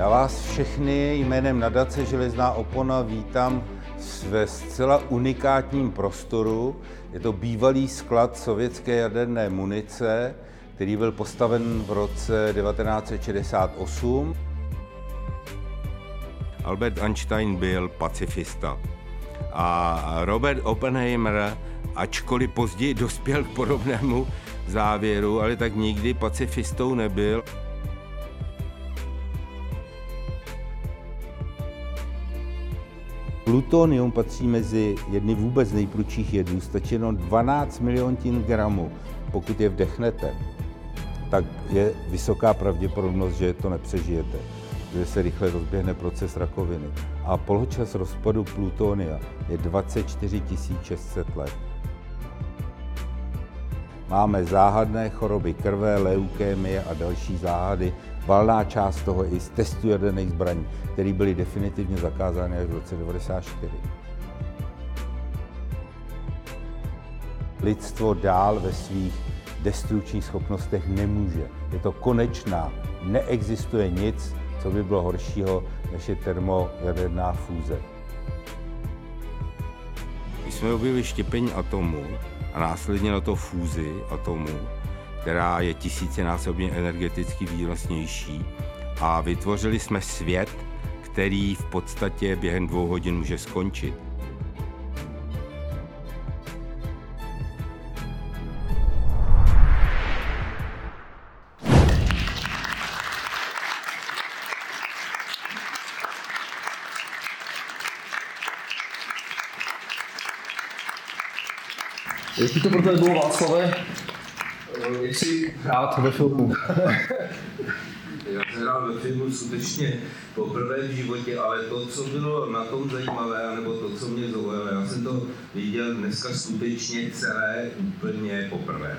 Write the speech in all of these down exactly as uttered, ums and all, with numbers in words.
Já vás všechny jménem Nadace Železná opona vítám ve zcela unikátním prostoru. Je to bývalý sklad sovětské jaderné munice, který byl postaven v roce devatenáct set šedesát osm. Albert Einstein byl pacifista a Robert Oppenheimer, ačkoliv později dospěl k podobnému závěru, ale tak nikdy pacifistou nebyl. Plutonium patří mezi jedny vůbec nejprudších jedů, stačí jenom dvanáct miliontin gramu, pokud je vdechnete, tak je vysoká pravděpodobnost, že to nepřežijete, že se rychle rozběhne proces rakoviny. A poločas rozpadu plutonia je dvacet čtyři tisíc šest set let. Máme záhadné choroby krve, leukémie a další záhady. Valná část toho je i z testů jaderných zbraní, které byly definitivně zakázány až v roce devatenáct set devadesát čtyři. Lidstvo dál ve svých destrukčních schopnostech nemůže. Je to konečná, neexistuje nic, co by bylo horšího, než je termojaderná fúze. Když jsme objevili štěpení atomů a následně na to fúzi atomů, která je tisícinásobně energeticky výnosnější, a vytvořili jsme svět, který v podstatě během dvou hodin může skončit. Jestli to pro tebe bylo, Václave, jak jsi rád ve filmu? Já jsem rád ve filmu skutečně poprvé v životě, ale to, co bylo na tom zajímavé, nebo to, co mě zaujalo, já jsem to viděl dneska skutečně celé úplně poprvé.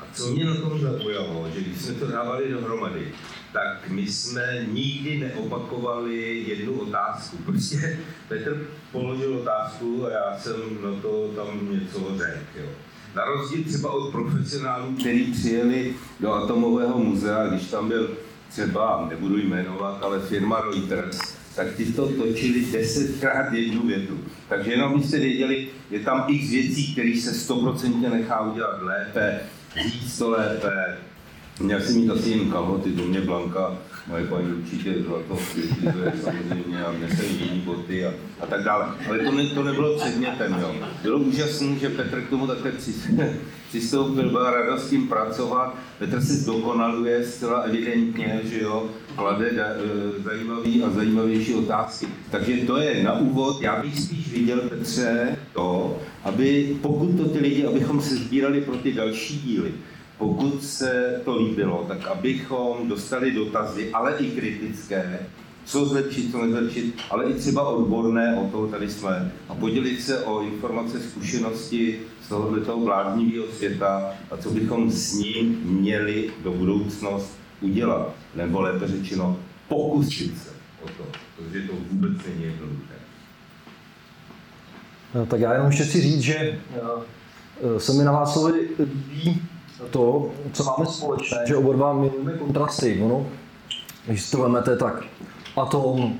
A co mě na tom zaujalo, že když jsme to dávali dohromady, tak my jsme nikdy neopakovali jednu otázku. Prostě Petr položil otázku a já jsem na to tam něco řekl. Na rozdíl třeba od profesionálů, kteří přijeli do Atomového muzea, když tam byl třeba, nebudu jmenovat, ale firma Reuters, tak ty to točili desetkrát jednu větu. Takže jenom když jste věděli, je tam x věcí, které se stoprocentně nechá udělat lépe, říct to lépe. Měl jsem mít asi jen kalhoty, do mě Blanka, moje paní určitě zlato kritizuje samozřejmě a mě se jiný boty a, a tak dále. Ale to, ne, to nebylo předmětem, jo. Bylo úžasné, že Petr k tomu takhle přistoupil, byla rada s tím pracovat. Petr se zdokonaluje zcela evidentně, že jo, klade da, zajímavý a zajímavější otázky. Takže to je na úvod, já bych spíš viděl, Petře, to, aby pokud to ty lidi, abychom se sbírali pro ty další díly. Pokud se to líbilo, tak abychom dostali dotazy, ale i kritické, co zlepšit, co nezlepšit, ale i třeba odborné, o toho tady jsme. A podělit se o informace, zkušenosti z tohoto bláznivého světa a co bychom s ním měli do budoucnost udělat. Nebo lépe řečeno, pokusit se o to, protože to vůbec není jednoduché. No, tak já jenom ještě chci říct, že se mi na Václavovi líbí to, co máme společné, že oba dva milujeme kontrasty. Ono, když to vemete, tak atom,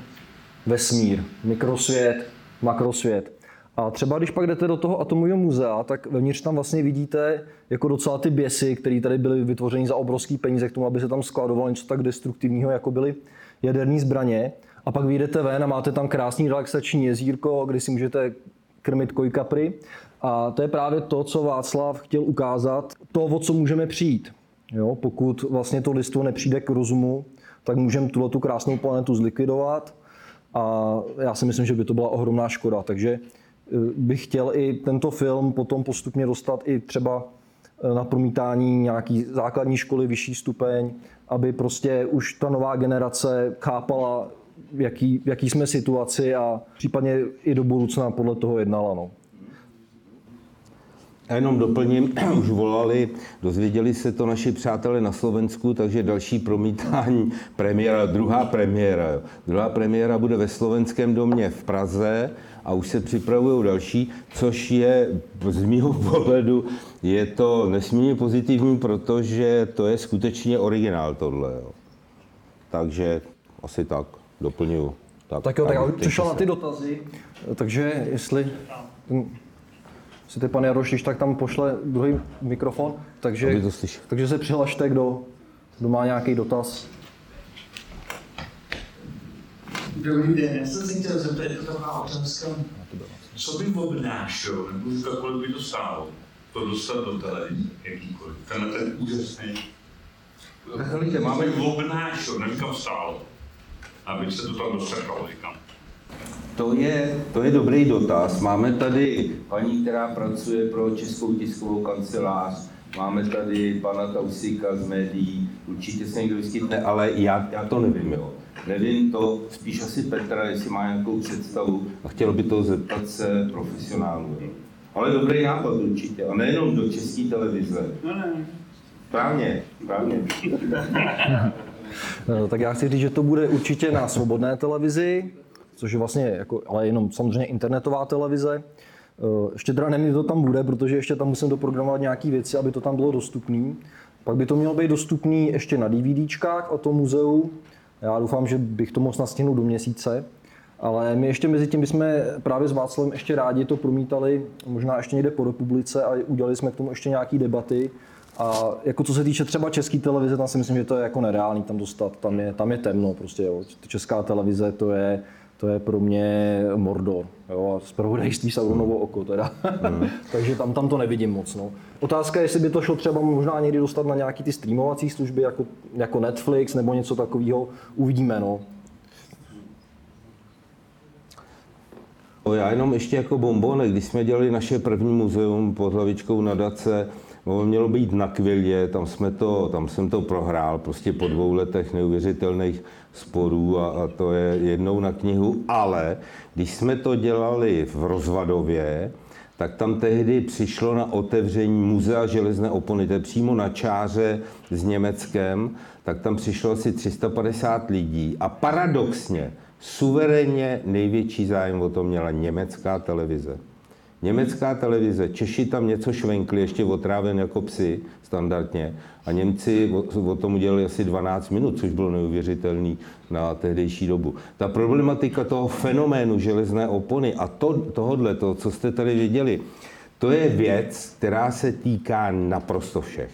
vesmír, mikrosvět, makrosvět. A třeba když pak jdete do toho Atomového muzea, tak vevnitř tam vlastně vidíte jako docela ty běsy, které tady byly vytvořeny za obrovský peníze k tomu, aby se tam skladovalo něco tak destruktivního, jako byly jaderné zbraně. A pak vyjdete ven a máte tam krásný relaxační jezírko, kde si můžete krmit kojkapry. A to je právě to, co Václav chtěl ukázat, to, o co můžeme přijít. Jo, pokud vlastně to lidstvo nepřijde k rozumu, tak můžeme tuhle tu krásnou planetu zlikvidovat a já si myslím, že by to byla ohromná škoda. Takže bych chtěl i tento film potom postupně dostat i třeba na promítání nějaký základní školy, vyšší stupeň, aby prostě už ta nová generace chápala, jaký, jaký jsme situaci a případně i do budoucna podle toho jednala. No. A jenom doplním, už volali, dozvěděli se to naši přátelé na Slovensku, takže další promítání, premiéra, druhá premiéra. Jo. Druhá premiéra bude ve Slovenském domě v Praze a už se připravují další, což je z mého pohledu, je to nesmírně pozitivní, protože to je skutečně originál tohle. Jo. Takže asi tak, doplňuju. Tak, tak jo, tak já už přišel na ty dotazy, takže jestli... Si ty pan Jaroš, tak tam pošle druhý mikrofon, takže, takže se přihlašte, kdo, kdo má nějaký dotaz. Dobrý den, já jsem si chtěl zeptat, co by obnášel, nebo kolik by to stálo, to dostat do televize, jakýkoliv, tenhle ten úžasný. Hele, máme obnášel, nevím kam stálo, aby se to tam dostrkalo, říkám. To je, to je dobrý dotaz. Máme tady paní, která pracuje pro Českou tiskovou kancelář, máme tady pana Tausika z médií, určitě se někdo vyskytne, ale já, já to nevím, jo. Nevím to, spíš asi Petra, jestli má nějakou představu a chtěl by to zeptat se profesionálů. Ale dobrý nápad určitě, a nejenom do České televize. No ne. Právně, právně. No, tak já chci říct, že to bude určitě na Svobodné televizi, což je vlastně, jako, ale jenom samozřejmě internetová televize. Ještě teda nevím, to tam bude, protože ještě tam musím doprogramovat nějaké věci, aby to tam bylo dostupné. Pak by to mělo být dostupné ještě na DVDčkách o tom muzeu. Já doufám, že bych to mohl snad stihnout do měsíce. Ale my ještě mezi tím bychom právě s Václavem ještě rádi to promítali, možná ještě někde po republice a udělali jsme k tomu ještě nějaké debaty. A jako co se týče třeba České televize, tam si myslím, že to je jako nereálný tam dostat. Tam je, tam je temno prostě, jo. Česká televize to je To je pro mě Mordor, jo, zpravodajství Sauronovo oko teda, mm. takže tam, tam to nevidím moc, no. Otázka je, jestli by to šlo třeba možná někdy dostat na nějaký ty streamovací služby, jako, jako Netflix nebo něco takového, uvidíme, no. Já jenom ještě jako bombonek, když jsme dělali naše první muzeum pod hlavičkou Nadace, mělo být na Kvilě, tam, jsme to, tam jsem to prohrál prostě po dvou letech neuvěřitelných sporů a, a to je jednou na knihu, ale když jsme to dělali v Rozvadově, tak tam tehdy přišlo na otevření Muzea železné opony, to je přímo na čáře s Německem, tak tam přišlo asi tři sta padesát lidí a paradoxně, suverénně největší zájem o to měla německá televize. Německá televize, Češi tam něco švenkli, ještě otráven jako psi standardně a Němci o tom udělali asi dvanáct minut, což bylo neuvěřitelný na tehdejší dobu. Ta problematika toho fenoménu železné opony a to, tohodle, to, co jste tady viděli, to je věc, která se týká naprosto všech.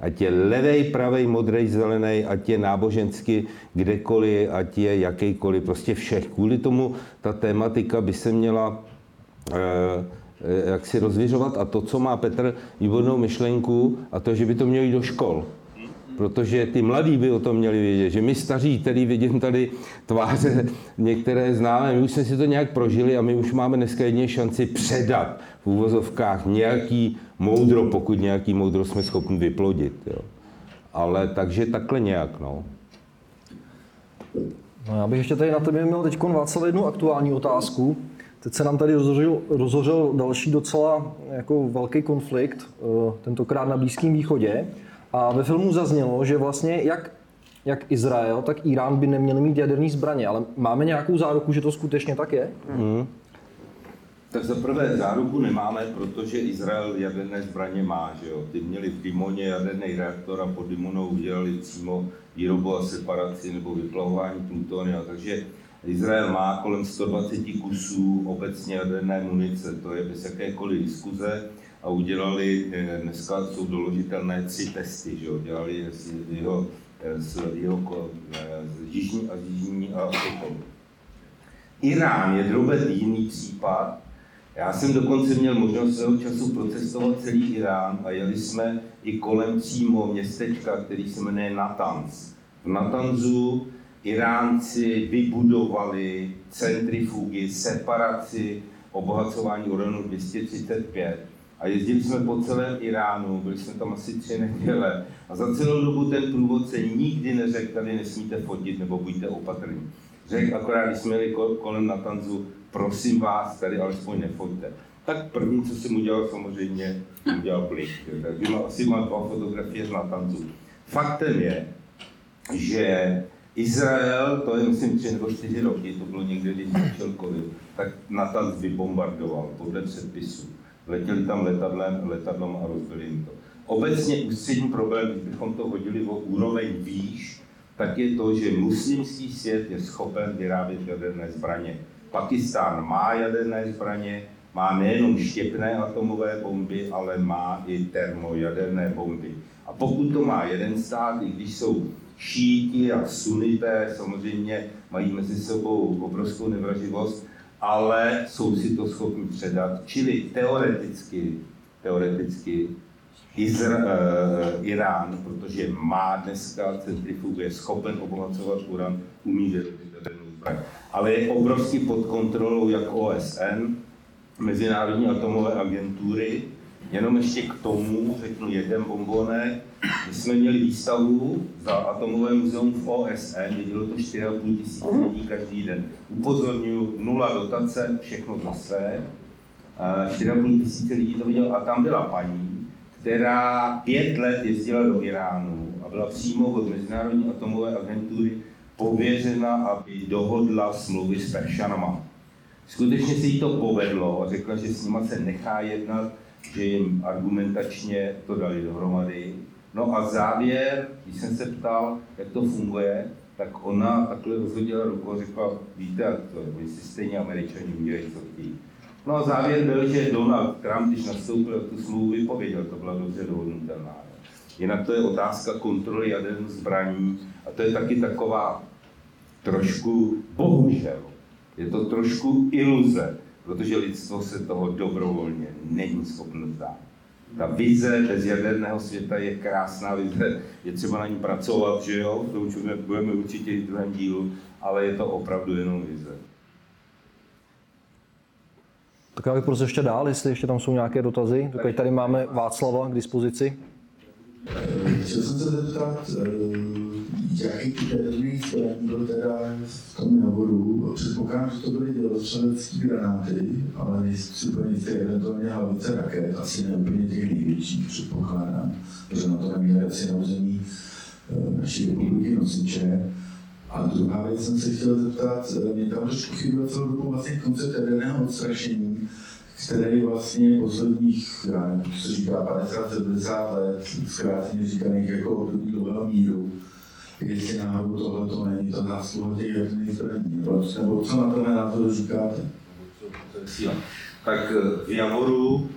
Ať je levej, pravej, modrej, zelený, ať je nábožensky kdekoliv, ať je jakýkoliv, prostě všech. Kvůli tomu ta tématika by se měla jak si rozvěřovat a to, co má Petr výbornou myšlenku a to, že by to mělo jít do škol. Protože ty mladí by o tom měli vědět, že my staří, který vidím tady tváře, některé známe, my už jsme si to nějak prožili a my už máme dneska jedině šanci předat v úvozovkách nějaký moudro, pokud nějaký moudro jsme schopni vyplodit. Jo. Ale takže takhle nějak, no. No já bych ještě tady na tebe měl teď Václav jednu aktuální otázku. Teď se nám tady rozhořil, rozhořil další docela jako velký konflikt, tentokrát na Blízkém východě. A ve filmu zaznělo, že vlastně jak, jak Izrael, tak Irán by neměli mít jaderné zbraně. Ale máme nějakou záruku, že to skutečně tak je? Hmm. Tak za prvé záruku nemáme, protože Izrael jaderné zbraně má. Že jo? Ty měli v Dimoně jaderný reaktor a pod Dimonou udělali přímo výrobu a separaci nebo vyplahování plutonia. Takže Izrael má kolem sto dvacet kusů obecně jaderné munice, to je bez jakékoliv diskuze a udělali, dneska jsou doložitelné tři testy, že jo, dělali z jeho, z jeho, z jižní a jižní a okolo. Irán je drobet jiný případ, já jsem dokonce měl možnost svého času procestovat celý Irán a jeli jsme i kolem přímo městečka, který se jmenuje Natanz. V Natanzu Iránci vybudovali centrifugy, separaci, obohacování uranu dvě stě třicet pět a jezdili jsme po celém Iránu, byli jsme tam asi tři neděle a za celou dobu ten průvodce nikdy neřekl, tady nesmíte fotit nebo buďte opatrní. Řekl akorát, když jsme jeli kolem Natanzu, prosím vás, tady alespoň nefoťte. Tak první, co jsem udělal, samozřejmě udělal blik. Takže má, asi má dva fotografie z Natanzu. Faktem je, že Izrael, to je myslím tři nebo čtyři roky, to bylo někde, když začal covid, tak Natanz vybombardoval podle předpisu. Letěli tam letadlem, letadlem a rozbili jim to. Obecně ústřední problém, když bychom to hodili o úroveň výš, tak je to, že muslimský svět je schopen vyrábět jaderné zbraně. Pakistán má jaderné zbraně, má nejenom štěpné atomové bomby, ale má i termojaderné bomby. A pokud to má jeden stát, i když jsou šíti a sunité, samozřejmě mají mezi sebou obrovskou nevraživost, ale jsou si to schopni předat. Čili teoreticky, teoreticky Izra, uh, Irán, protože má dneska centrifugu, je schopen obohacovat uran, umí jadernou zbraň. Ale je obrovský pod kontrolou jak O S N, Mezinárodní atomové agentury. Jenom ještě k tomu řeknu jeden bombonek. My jsme měli výstavu za Atomové muzeum v O S N, vidělo to čtyři a půl tisíce lidí každý den. Upozorňuji, nula dotace, všechno zase. čtyři a půl tisíce lidí to vidělo a tam byla paní, která pět let jezdila do Iránu a byla přímo od Mezinárodní atomové agentury pověřena, aby dohodla smlouvy s Peršanama. Skutečně se jí to povedlo a řekla, že s nima se nechá jednat, že jim argumentačně to dali dohromady. No a závěr, když jsem se ptal, jak to funguje, tak ona takhle rozhodila ruku a řekla, víte, vy si stejně Američani udělají, co chtějí. No a závěr byl, že Donald Trump, když nastoupil tu smlouvu, vypověděl, to byla dobře dohodnutelná. Jinak to je otázka kontroly jaderných zbraní a to je taky taková trošku, bohužel, je to trošku iluze, protože lidstvo se toho dobrovolně není schopno vzdát. Ta vize bez jaderného světa je krásná vize, je třeba na ní pracovat, že jo, to už budeme určitě i v druhém dílu, ale je to opravdu jenom vize. Tak já bych prostě ještě dál, jestli ještě tam jsou nějaké dotazy. Tady, tady máme Václava k dispozici. Chtěl jsem se zeptat, jaký termín byl teda v tom Javoru. Předpokládám, že to byly dělostřelecké granáty, ale nejsou úplně eventuálně hlavice raket, asi neúplně těch největších, předpokládám, protože na to neměli asi na území naší republiky nosiče. A druhá věc jsem se chtěl zeptat, mě tam trošku chyběl celou dobu vlastně koncept jaderného odstrašení, který vlastně posledních, já nevím, co říká, padesát sedmdesát let, zkráceně říkaných jako období dlouhého míru, jestli náhodou tohleto není ta zásluha těch jaderných zbraní, nebo co na tenhle názor říkáte? Tak v Javoru,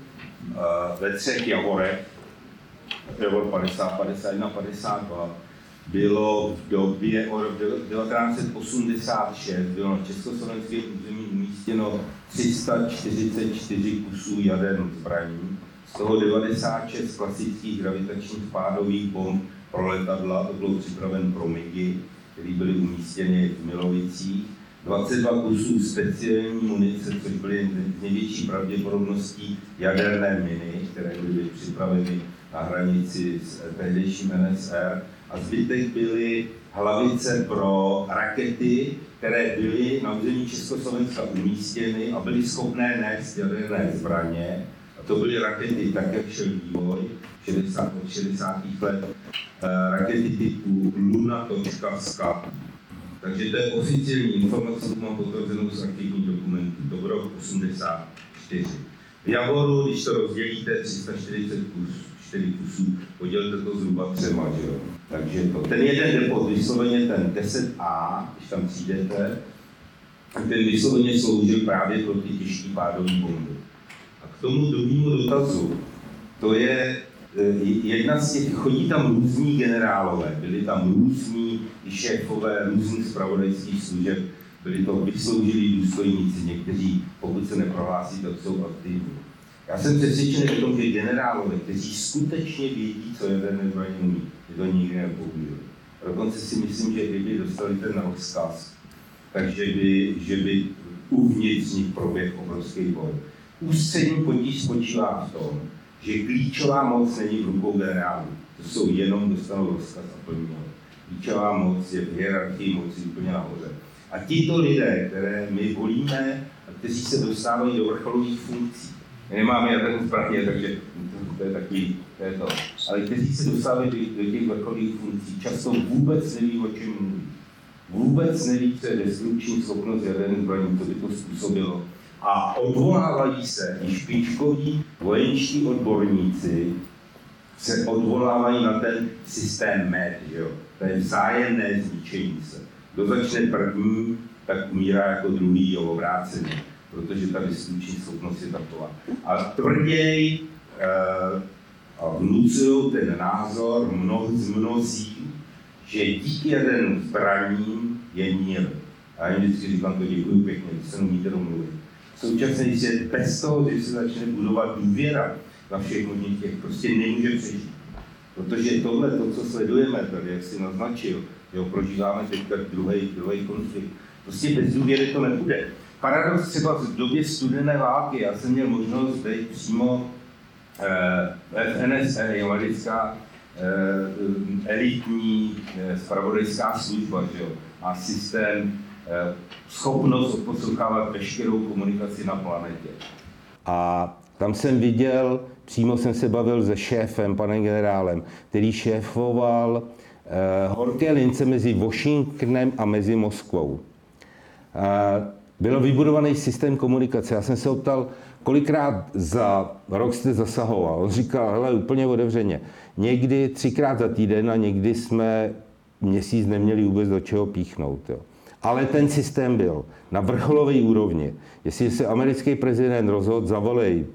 ve třech Javorech, Javor padesát, padesát jedna, padesát dva, bylo v době od devatenáct osmdesát šest bylo na československém území umístěno tři sta čtyřicet čtyři kusů jaderných zbraní, z toho devadesát šest klasických gravitačních pádových bomb pro letadla, to bylo připraven pro MIGy, které byly umístěny v Milovicích, dvacet dva kusů speciální munice, což byly z největší pravděpodobností jaderné miny, které byly připraveny na hranici s tehdejším N S R, a zbytek byly hlavice pro rakety, které byly na území Československa umístěny a byly schopné nést jaderné zbraně. A to byly rakety také všel vývoj šedesátých let, rakety typu LUNA, TOŠKA, SKA. Takže to je oficiální informace, mám potvrzenou z aktivních dokumentů, to bylo v osmdesát čtyři. V Javoru, když to rozdělíte tři sta čtyřicet kusů, čtyři kusů, podělte to zhruba třema, že jo. Takže to, ten jeden depot, vysloveně ten deset A, když tam přijdete, ten vysloveně sloužil právě pro ty těžké pádové bomby. A k tomu druhému dotazu, to je jedna z těch, chodí tam různí generálové, byli tam různí šéfové různých zpravodajských služeb, byli to vysloužilí důstojníci, někteří, pokud se neprohlásí, tak jsou aktivní. Já jsem přesvědčený o tom, že generálové, kteří skutečně vědí, co jaderné zbraně umí, to nikdy nepoužili. Dokonce si myslím, že kdyby dostali ten rozkaz, takže by, že by uvnitř z nich proběh obrovský boj. Ústřední potíž spočívá v tom, že klíčová moc není v rukou generálů. To jsou jenom dostanou rozkaz a plní ho. Klíčová moc je v hierarchii moci úplně nahoře. A tito lidé, které my volíme a kteří se dostávají do vrcholových funkcí, my nemáme jaderné zbraně, takže to je takový, to je to. Ale kteří se dostávají do, do těch vrcholných funkcí, často vůbec neví, o čem mluví. Vůbec neví, co je destrukční schopnost jaderných zbraní, co by to způsobilo. A odvolávají se i špičkoví vojenští odborníci, se odvolávají na ten systém M E D, že jo. To je vzájemné zničení se. Kdo začne první, tak umírá jako druhý, jo, obráceně, protože ta vysluční schopnost je taková. A tvrději uh, vnucují ten názor mno, z mnozí, že díky jeden zbraním je mír. A já jim vždycky říkám, to děkuju pěkně, když se umíte domluvit. Současně svět bez toho, když se začne budovat důvěra na všech možných těch, prostě nemůže přežít. Protože tohle, to, co sledujeme tady, jak jsi naznačil, jo, prožíváme teďka druhý, druhý konflikt, prostě bez důvěry to nepůjde. Paradox třeba v době studené války, já jsem měl možnost být přímo eh, N S R, je americká eh, elitní eh, zpravodajská služba, že jo, a systém, eh, schopnost odposlouchávat veškerou komunikaci na planetě. A tam jsem viděl, přímo jsem se bavil se šéfem, panem generálem, který šéfoval eh, horké lince mezi Washingtonem a mezi Moskvou. Eh, Byl vybudovaný systém komunikace. Já jsem se optal, kolikrát za rok jste zasahoval. On říkal, hele, úplně otevřeně. Někdy třikrát za týden a někdy jsme měsíc neměli vůbec do čeho píchnout. Jo. Ale ten systém byl na vrcholové úrovni. Jestli se americký prezident rozhodl zavolej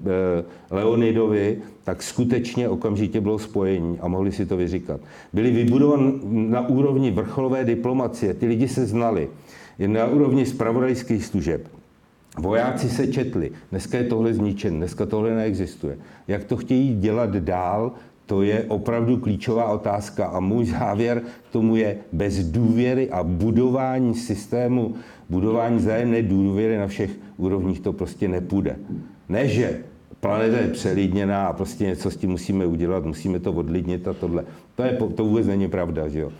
Leonidovi, tak skutečně okamžitě bylo spojení a mohli si to vyříkat. Byli vybudovaní na úrovni vrcholové diplomacie, ty lidi se znali. Je na úrovni zpravodajských služeb. Vojáci se četli. Dneska je tohle zničen, dneska tohle neexistuje. Jak to chtějí dělat dál, to je opravdu klíčová otázka. A můj závěr k tomu je bez důvěry a budování systému, budování vzájemné důvěry na všech úrovních to prostě nepůjde. Ne, že planeta je přelidněná a prostě něco s tím musíme udělat, musíme to odlidnit a tohle. To, je, to vůbec není pravda, že jo.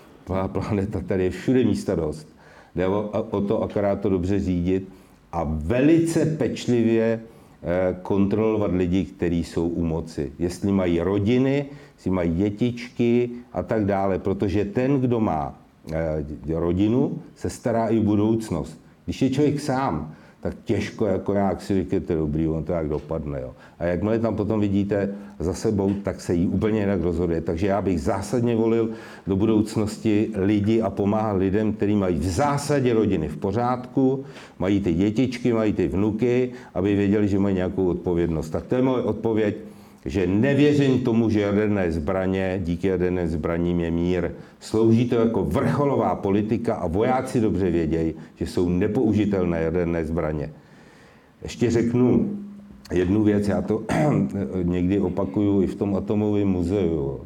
Planeta, tady je všude místa dost. Jde o to akorát to dobře řídit a velice pečlivě kontrolovat lidi, kteří jsou u moci. Jestli mají rodiny, jestli mají dětičky a tak dále. Protože ten, kdo má rodinu, se stará i budoucnost. Když je člověk sám, tak těžko jako nějak si říkáte, dobrý, on to jak dopadne. Jo. A jakmile tam potom vidíte za sebou, tak se jí úplně jinak rozhoduje. Takže já bych zásadně volil do budoucnosti lidi a pomáhal lidem, kteří mají v zásadě rodiny v pořádku, mají ty dětičky, mají ty vnuky, aby věděli, že mají nějakou odpovědnost. Tak to je moje odpověď, že nevěřím tomu, že jaderné zbraně, díky jaderné zbraním je mír. Slouží to jako vrcholová politika a vojáci dobře vědějí, že jsou nepoužitelné jaderné zbraně. Ještě řeknu jednu věc, já to někdy opakuju i v tom Atomovém muzeu.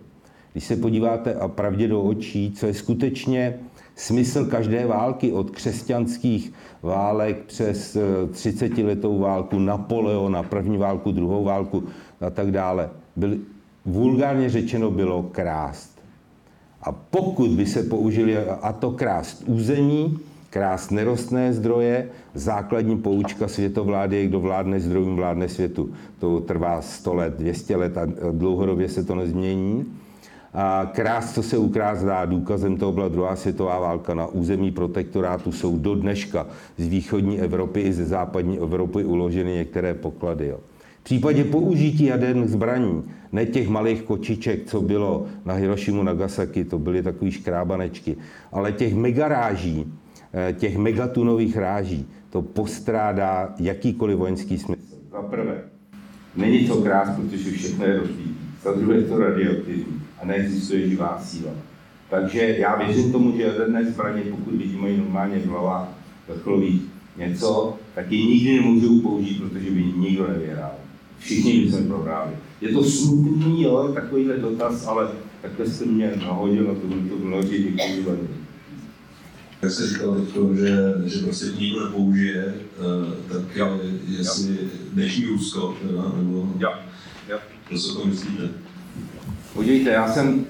Když se podíváte a pravdě do očí, co je skutečně smysl každé války od křesťanských válek přes třicetiletou válku, Napoleona, první válku, druhou válku a tak dále, byl, vulgárně řečeno bylo krást. A pokud by se použili, a to krást území, krást nerostné zdroje, základní poučka světovlády je, kdo vládne zdrojům, vládne světu. To trvá sto let, dvě stě let a dlouhodobě se to nezmění. A krást, co se ukrást dá, důkazem toho byla druhá světová válka. Na území protektorátu jsou do dneška z východní Evropy i ze západní Evropy uloženy některé poklady. Jo. V případě použití jaderných zbraní, ne těch malých kočiček, co bylo na Hirošimu, Nagasaki, to byly takové škrábanečky, ale těch megaráží, těch megatunových ráží, to postrádá jakýkoliv vojenský smysl. Za prvé, není to krást, protože všechno je rozbíjí. Za druhé to radioaktivní a neexistuje živá síla. Takže já věřím tomu, že jaderné zbraně, pokud lidi mají normálně v hlavách, vrcholových něco, tak je nikdy nemůžou použít, protože by nikdo nevyhrál. Všichni by se prohráli. Je to smutný, jo, takovýhle dotaz, ale takhle jste mě nahodil na to množí děkuji za mě. Jak jste říkal to, že, že prostě nikdo nepoužije, tak já, jestli já. Dnešní Rusko, teda, nebo... Já. Já. To se to myslíte? Podívejte, já jsem,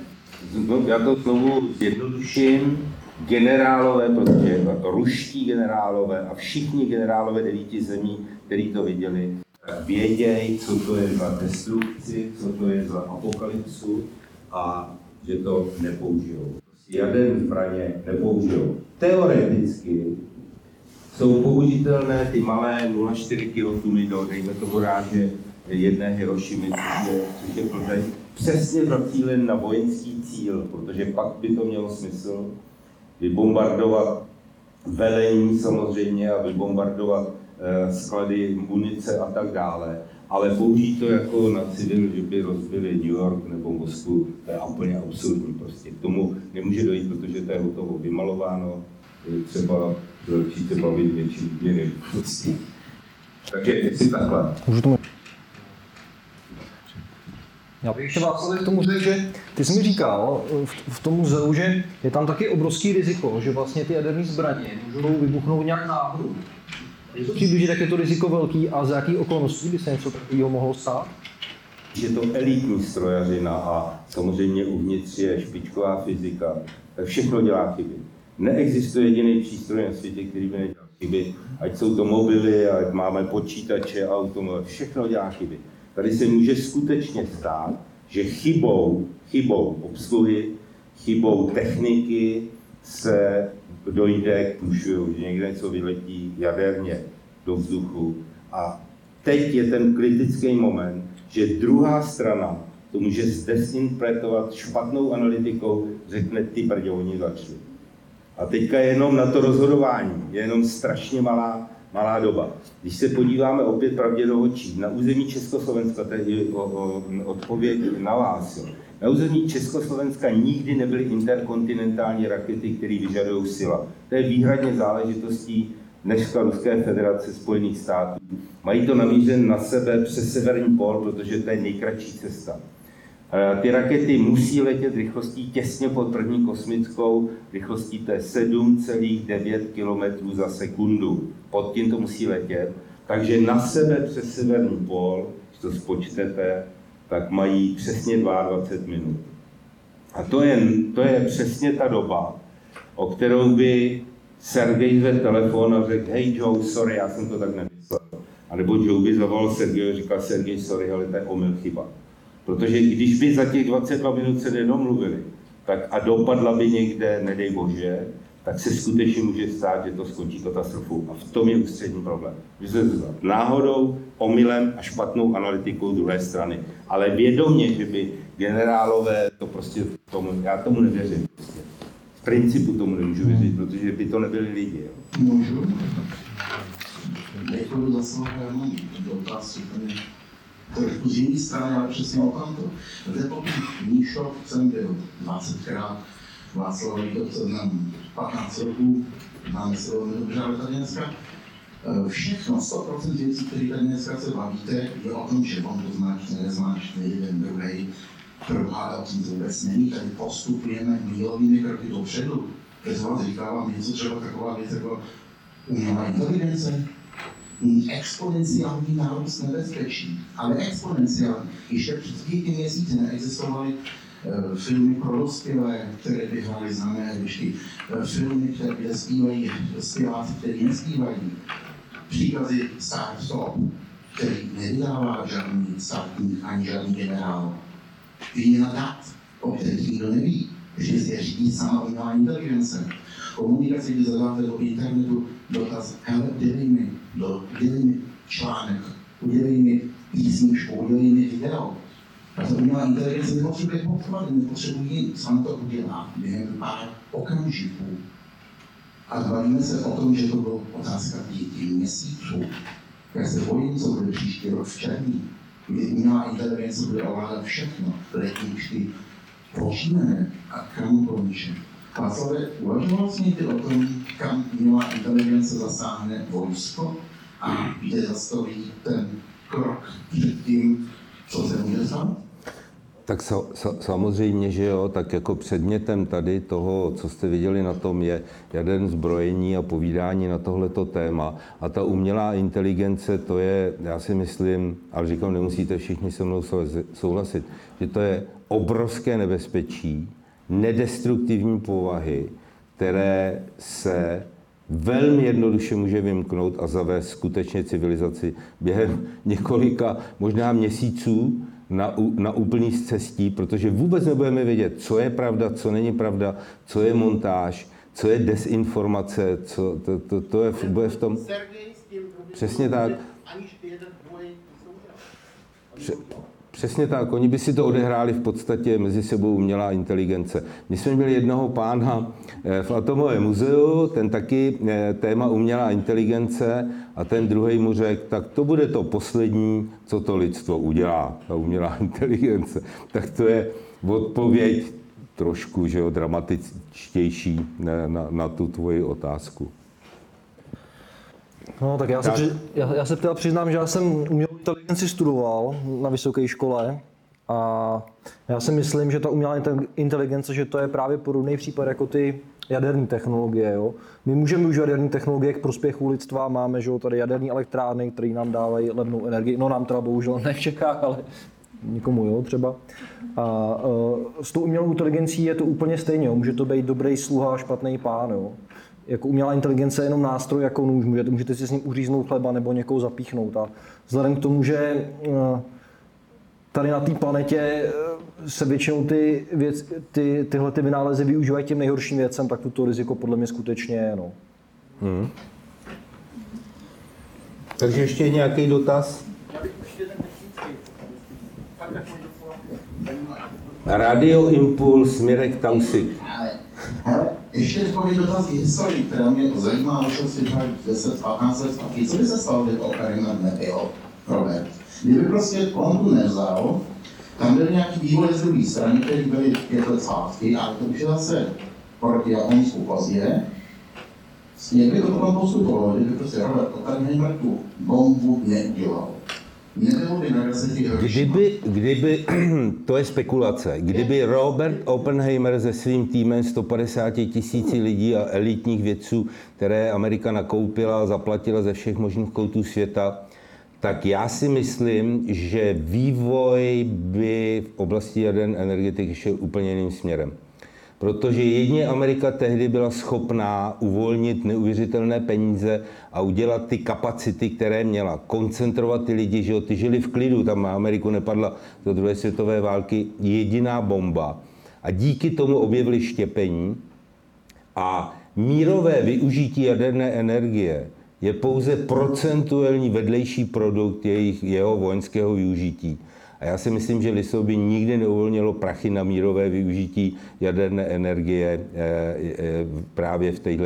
já to znovu zjednoduším, generálové, protože ruští generálové a všichni generálové devíti zemí, kteří to viděli, vědějí, co to je za destrukci, co to je za apokalypsu a že to nepoužijou. Jaderné zbraně nepoužijou. Teoreticky jsou použitelné ty malé nula celá čtyři kilotuny do, dejme tomu ráže, jedné Hirošimy, což je, což je Plzeň, přesně zacílen na vojenský cíl, protože pak by to mělo smysl vybombardovat velení samozřejmě a vybombardovat eh, sklady munice a tak dále, ale použít to jako na civil, že by rozbili New York nebo Moskvu, to je úplně absurdní prostě. K tomu nemůže dojít, protože to je od toho vymalováno, je třeba určitě bavit větší úměry. Takže jestli takhle. Já bych ještě Václav k tomu řekl, že ty jsi mi říkal v, v tom muzeu, že je tam taky obrovský riziko, že vlastně ty jaderné zbraně můžou vybuchnout nějak náhodou. Když to přibliží, tak je to riziko velký a za jaký okolností by se něco takového mohlo stát? Je to elitní strojařina a samozřejmě uvnitř je špičková fyzika. Všechno dělá chyby. Neexistuje jediný přístroj na světě, který by nedělal chyby. Ať jsou to mobily, ať máme počítače, automobily, všechno dělá chyby. Tady se může skutečně stát, že chybou, chybou obsluhy, chybou techniky se dojde k průšvihu, že někde něco vyletí jaderně do vzduchu. A teď je ten kritický moment, že druhá strana to může zdesinterpretovat špatnou analytikou, řekne ty brdě, oni začali. A teďka je jenom na to rozhodování, je jenom strašně malá, malá doba. Když se podíváme opět pravdě do očí, na území Československa, to je odpověď na vás, jo. Na území Československa nikdy nebyly interkontinentální rakety, které vyžadují sila. To je výhradně záležitostí dneška Ruské federace Spojených států. Mají to namířen na sebe přes severní pól, protože to je nejkratší cesta. Ty rakety musí letět rychlostí těsně pod první kosmickou, rychlostí té sedm celá devět kilometrů za sekundu. Pod tím to musí letět, takže na sebe přes severní pól, když to spočtete, tak mají přesně dvacet dva minut. A to je, to je přesně ta doba, o kterou by Sergej zvedl telefon a řekl, hej Joe, sorry, já jsem to tak nemyslel. A nebo Joe by zavolal Sergeju a říkal, Sergej, sorry, ale to je omyl, chyba. Protože když by za těch dvacet dva minut se nedomluvili tak a dopadla by někde, nedej bože, tak se skutečně může stát, že to skončí katastrofou. A v tom je ústřední problém. Že se náhodou, omylem a špatnou analytikou druhé strany. Ale vědomě, že by generálové to prostě tomu, já tomu nevěřím. Prostě. V principu tomu nemůžu věřit, protože by to nebyli lidi. Jo. Můžu. Teď budu zase do otázky. Trošku z jiné strany, ale přesně o tamto. Zepomín, Míšo, jsem byl dvacetkrát, Václavovi to seznam patnáct roků, máme se velmi dobře, ale tady dneska všechno, sto procent věcí, které tady dneska se bavíte, je o tom, že on to znáš, neznáš, nejeden, druhý, prvá, o tom to vůbec není, tady postupujeme mílovými kroky dopředu. Protože vám říkávám něco třeba taková věc jako umělá inteligence, exponenciální nárůst nebezpečí, ale exponenciální. Ještě před díky měsíce neexistovaly uh, filmy pro dospělé, které běhaly známé hryšky, uh, filmy, které zpívají zpěváci, kteří nespívají, příkazy start-stop, který nevydává žádný státní ani žádný generál. Výměna dat, o kterých nikdo neví, že se řídí sama umělá inteligence. Komunikaci, když zadáte do internetu dotaz, hele, udělej mi, udělej mi článek, udělej mi písničku, udělej mi video. A to umělá inteligence nepotřebuje podklady, nepotřebují, sama to udělá během pár okamžiků. A bavíme se o tom, že to bylo otázka pěti měsíců. Já se bojím, co bude příští rok v červnu. Umělá inteligence bude ovládat všechno, letničky, počínané a kramokonče. Václavé, uvažoval jsi někdy o tom, kam umělá inteligence zasáhne Rusko a kde zastaví ten krok před tím, co se může stát? Tak sa, sa, samozřejmě, že jo, tak jako předmětem tady toho, co jste viděli na tom, je jaderné zbrojení a povídání na tohleto téma. A ta umělá inteligence, to je, já si myslím, ale říkám, nemusíte všichni se mnou souhlasit, že to je obrovské nebezpečí, nedestruktivní povahy, které se velmi jednoduše může vymknout a zavést skutečně civilizaci během několika, možná měsíců na, na úplný scestí, protože vůbec nebudeme vědět, co je pravda, co není pravda, co je montáž, co je desinformace, co, to, to, to je bude v tom... Přesně tak. Přesně tak, oni by si to odehráli v podstatě mezi sebou umělá inteligence. My jsme měli jednoho pána v Atomovém muzeu, ten taky téma umělá inteligence, a ten druhý mu řekl, tak to bude to poslední, co to lidstvo udělá, ta umělá inteligence. Tak to je odpověď trošku, že jo, dramatičtější na, na, na tu tvoji otázku. No, tak já se, při, já, já se teda přiznám, že já jsem umělou inteligenci studoval na vysoké škole a já si myslím, že ta umělá inteligence, že to je právě podobný případ jako ty jaderní technologie. Jo? My můžeme využít jaderní technologie k prospěchu lidstva, máme, že jo, tady jaderní elektrárny, které nám dávají levnou energii, no nám teda bohužel ne v Čechách, ale nikomu jo, třeba. A, a s tou umělou inteligencí je to úplně stejně, jo? Může to být dobrý sluha a špatný pán. Jo? Jako umělá inteligence je jenom nástroj jako nůž, můžete, můžete si s ním uříznout chleba nebo někoho zapíchnout. A vzhledem k tomu, že tady na té planetě se většinou ty věc, ty, tyhle ty vynálezy využívají těm nejhorším věcem, tak toto riziko podle mě skutečně je. No. Hmm. Takže ještě nějaký dotaz? Radio Impuls, Mirek Tausik. Ještě odpověď dotaz historii, která mě zajímá, už jsem si říkal deset patnáct let zpátky. Co by se stalo, kdyby Oppenheimer nebyl, Robert? Kdyby prostě Kolumbu nevzal, tam byl nějaký vývoj z druhé strany, který byly pět let zpátky, ale to už je zase proti Japonsku pozdě. Jak by to potom postupovalo, kdyby prostě Robert Oppenheimer tu bombu neudělal? Kdyby, kdyby, to je spekulace, kdyby Robert Oppenheimer se svým týmem sto padesát tisíc lidí a elitních vědců, které Amerika nakoupila a zaplatila ze všech možných koutů světa, tak já si myslím, že vývoj by v oblasti jaderné energetiky šel úplně jiným směrem. Protože jedině Amerika tehdy byla schopná uvolnit neuvěřitelné peníze a udělat ty kapacity, které měla. Koncentrovat ty lidi, že jo, ty žili v klidu, tam na Ameriku nepadla do druhé světové války jediná bomba. A díky tomu objevili štěpení a mírové využití jaderné energie je pouze procentuální vedlejší produkt jejich, jeho vojenského využití. A já si myslím, že Liso by nikdy neuvolnilo prachy na mírové využití jaderné energie právě v této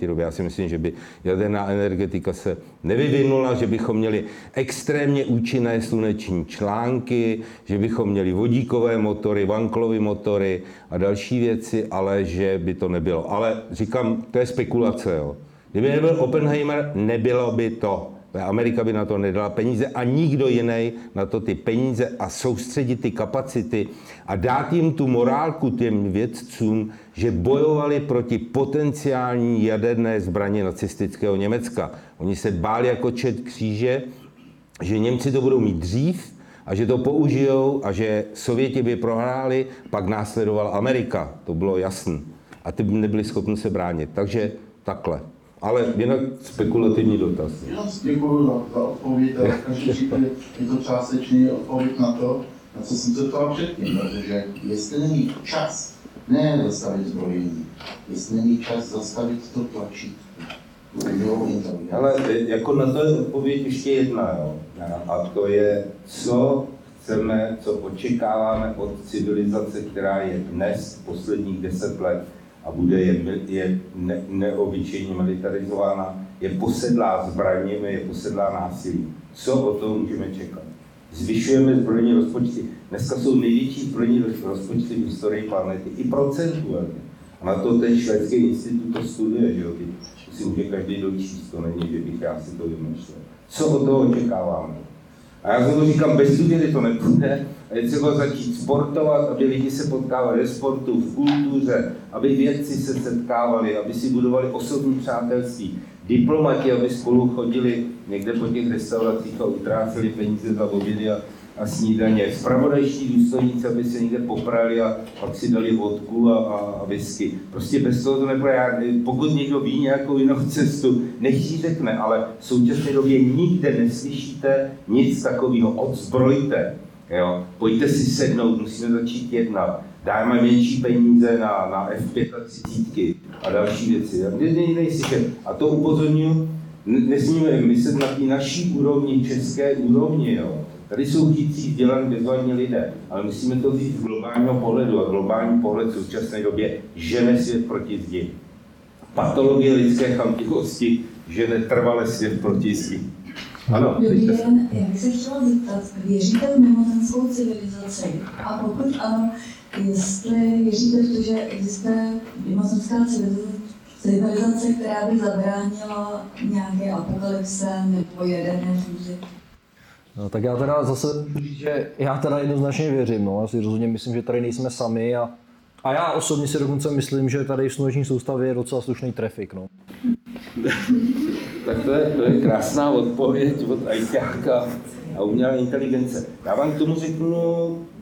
v době. Já si myslím, že by jaderná energetika se nevyvinula, že bychom měli extrémně účinné sluneční články, že bychom měli vodíkové motory, vanklovy motory a další věci, ale že by to nebylo. Ale říkám, to je spekulace. Jo. Kdyby nebyl Oppenheimer, nebylo by to. Amerika by na to nedala peníze a nikdo jiný na to ty peníze a soustředit ty kapacity a dát jim tu morálku těm vědcům, že bojovali proti potenciální jaderné zbraně nacistického Německa. Oni se báli jako čert kříže, že Němci to budou mít dřív a že to použijou a že Sověti by prohráli, pak následovala Amerika. To bylo jasné. A ty by nebyli schopni se bránit. Takže takhle. Ale jinak spekulativní dotaz. Já děkuji za odpověď, ale v každém případě je to částečný odpověď na to, na co jsem se ptal předtím, protože jestli není čas, ne zastavit zbrojení, jestli není čas zastavit to tlačítko, to umělou inteligenci. Ale jako na to je odpověď ještě jedna, jo. A to je, co chceme, co očekáváme od civilizace, která je dnes, posledních deset let, a bude je, je ne, neobyčejně militarizována, je posedlá zbraněmi, je posedlá násilím. Co o tom můžeme čekat? Zvyšujeme zbrojní rozpočty. Dneska jsou největší zbrojní rozpočty v historii planety, i procentuálně. A na to ten švédský institut to studuje, že jo? To si může každý dočíst, to není, že bych já si to vymýšlel. Co od toho očekáváme? A já znovu říkám, bez důvěry to nepůjde. A je třeba začít sportovat, aby lidi se potkávali ve sportu, v kultuře, aby vědci se setkávali, aby si budovali osobní přátelství, diplomati, aby spolu chodili někde po těch restauracích a utráceli peníze za obědy a, a snídaně, zpravodajští důstojníci, aby se někde poprali a pak si dali vodku a, a, a whisky. Prostě bez toho to nebude. Pokud někdo ví nějakou jinou cestu, nechci řekne, ale v současné době nikde neslyšíte nic takového. Odzbrojte. Jo. Pojďte si sednout, musíme začít jednat. Dáme menší peníze na, na F třicet pět a další věci. A to upozorňuji, nesmíme myslet na té naší úrovni, české úrovni. Jo. Tady jsou tící vzdělaní bezvadní lidé, ale musíme to vzít z globálního pohledu a globální pohled v současné době žene svět proti zdi. Patologie lidské chamtivosti žene trvale svět proti zdi. Ano, dobrý den, já bych se chtěla zeptat, věříte v mimozemskou civilizaci? A pokud ano, jestli věříte v to, že existuje mimozemská civilizace, která by zabránila nějaké apokalypse nebo jedené fůzi? No, tak já teda zase říct, že já teda jednoznačně věřím, no, já si rozhodně myslím, že tady nejsme sami a, a já osobně si dokonce myslím, že tady v sluneční soustavě je docela slušný trafik, no. Tak to je, to je krásná odpověď od ajťáka a umělé inteligence. Já vám k tomu řeknu